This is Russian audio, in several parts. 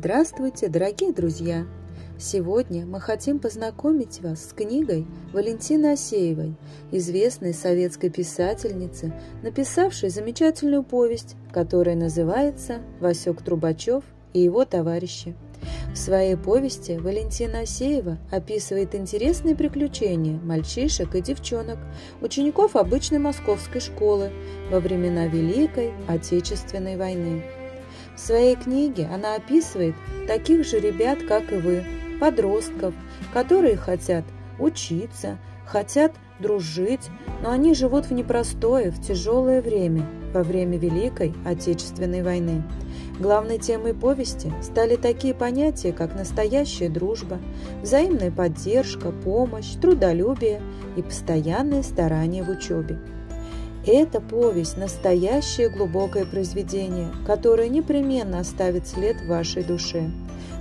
Здравствуйте, дорогие друзья! Сегодня мы хотим познакомить вас с книгой Валентины Осеевой, известной советской писательницы, написавшей замечательную повесть, которая называется «Васёк Трубачёв и его товарищи». В своей повести Валентина Осеева описывает интересные приключения мальчишек и девчонок, учеников обычной московской школы во времена Великой Отечественной войны. В своей книге она описывает таких же ребят, как и вы, подростков, которые хотят учиться, хотят дружить, но они живут в непростое, в тяжелое время, во время Великой Отечественной войны. Главной темой повести стали такие понятия, как настоящая дружба, взаимная поддержка, помощь, трудолюбие и постоянные старания в учебе. Эта повесть – настоящее глубокое произведение, которое непременно оставит след в вашей душе.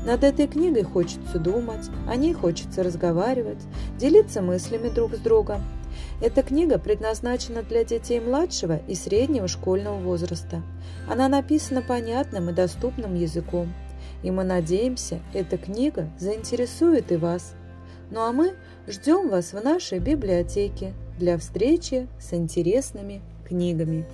Над этой книгой хочется думать, о ней хочется разговаривать, делиться мыслями друг с другом. Эта книга предназначена для детей младшего и среднего школьного возраста. Она написана понятным и доступным языком. И мы надеемся, эта книга заинтересует и вас. Ну а мы ждем вас в нашей библиотеке для встречи с интересными книгами.